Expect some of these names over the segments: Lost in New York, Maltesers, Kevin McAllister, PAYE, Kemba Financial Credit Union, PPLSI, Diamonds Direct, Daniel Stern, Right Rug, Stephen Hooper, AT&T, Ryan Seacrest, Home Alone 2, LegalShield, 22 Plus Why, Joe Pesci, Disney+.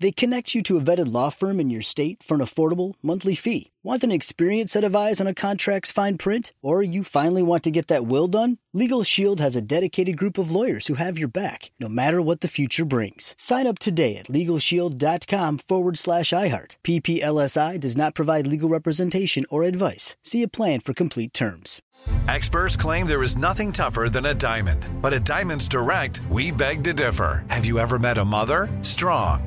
They connect you to a vetted law firm in your state for an affordable monthly fee. Want an experienced set of eyes on a contract's fine print? Or you finally want to get that will done? LegalShield has a dedicated group of lawyers who have your back, no matter what the future brings. Sign up today at LegalShield.com/iHeart. PPLSI does not provide legal representation or advice. See a plan for complete terms. Experts claim there is nothing tougher than a diamond. But at Diamonds Direct, we beg to differ. Have you ever met a mother? Strong,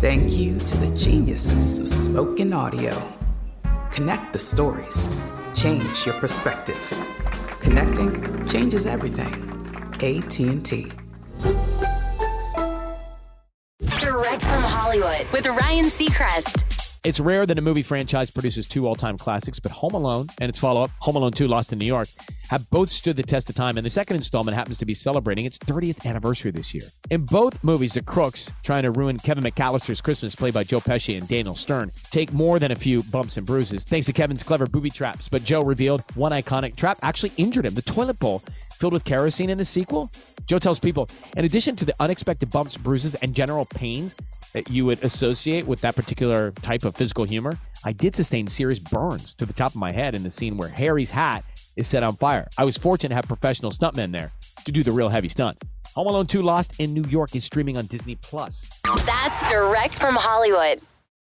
Thank you to the geniuses of spoken audio. Connect the stories. Change your perspective. Connecting changes everything. AT&T. Direct from Hollywood with Ryan Seacrest. It's rare that a movie franchise produces two all-time classics, but Home Alone and its follow-up, Home Alone 2, Lost in New York, have both stood the test of time, and the second installment happens to be celebrating its 30th anniversary this year. In both movies, the crooks, trying to ruin Kevin McAllister's Christmas, played by Joe Pesci and Daniel Stern, take more than a few bumps and bruises, thanks to Kevin's clever booby traps. But Joe revealed one iconic trap actually injured him: the toilet bowl filled with kerosene in the sequel. Joe tells people, in addition to the unexpected bumps, bruises, and general pains that you would associate with that particular type of physical humor, I did sustain serious burns to the top of my head in the scene where Harry's hat is set on fire. I was fortunate to have professional stuntmen there to do the real heavy stunt. Home Alone 2 Lost in New York is streaming on Disney+. That's direct from Hollywood.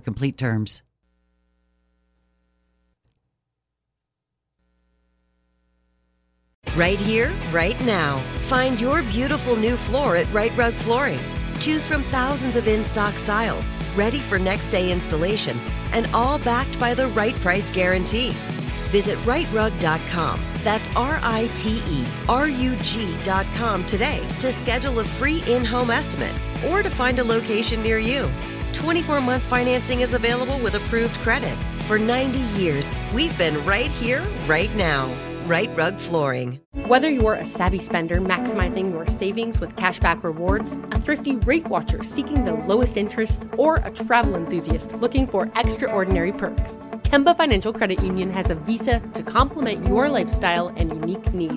complete terms. Right here, right now. Find your beautiful new floor at Right Rug Flooring. Choose from thousands of in-stock styles, ready for next day installation, and all backed by the right price guarantee. Visit rightrug.com. That's RITERUG.com today to schedule a free in-home estimate or to find a location near you. 24-month financing is available with approved credit. For 90 years, we've been right here, right now. Right Rug Flooring. Whether you're a savvy spender maximizing your savings with cashback rewards, a thrifty rate watcher seeking the lowest interest, or a travel enthusiast looking for extraordinary perks, Kemba Financial Credit Union has a visa to complement your lifestyle and unique needs.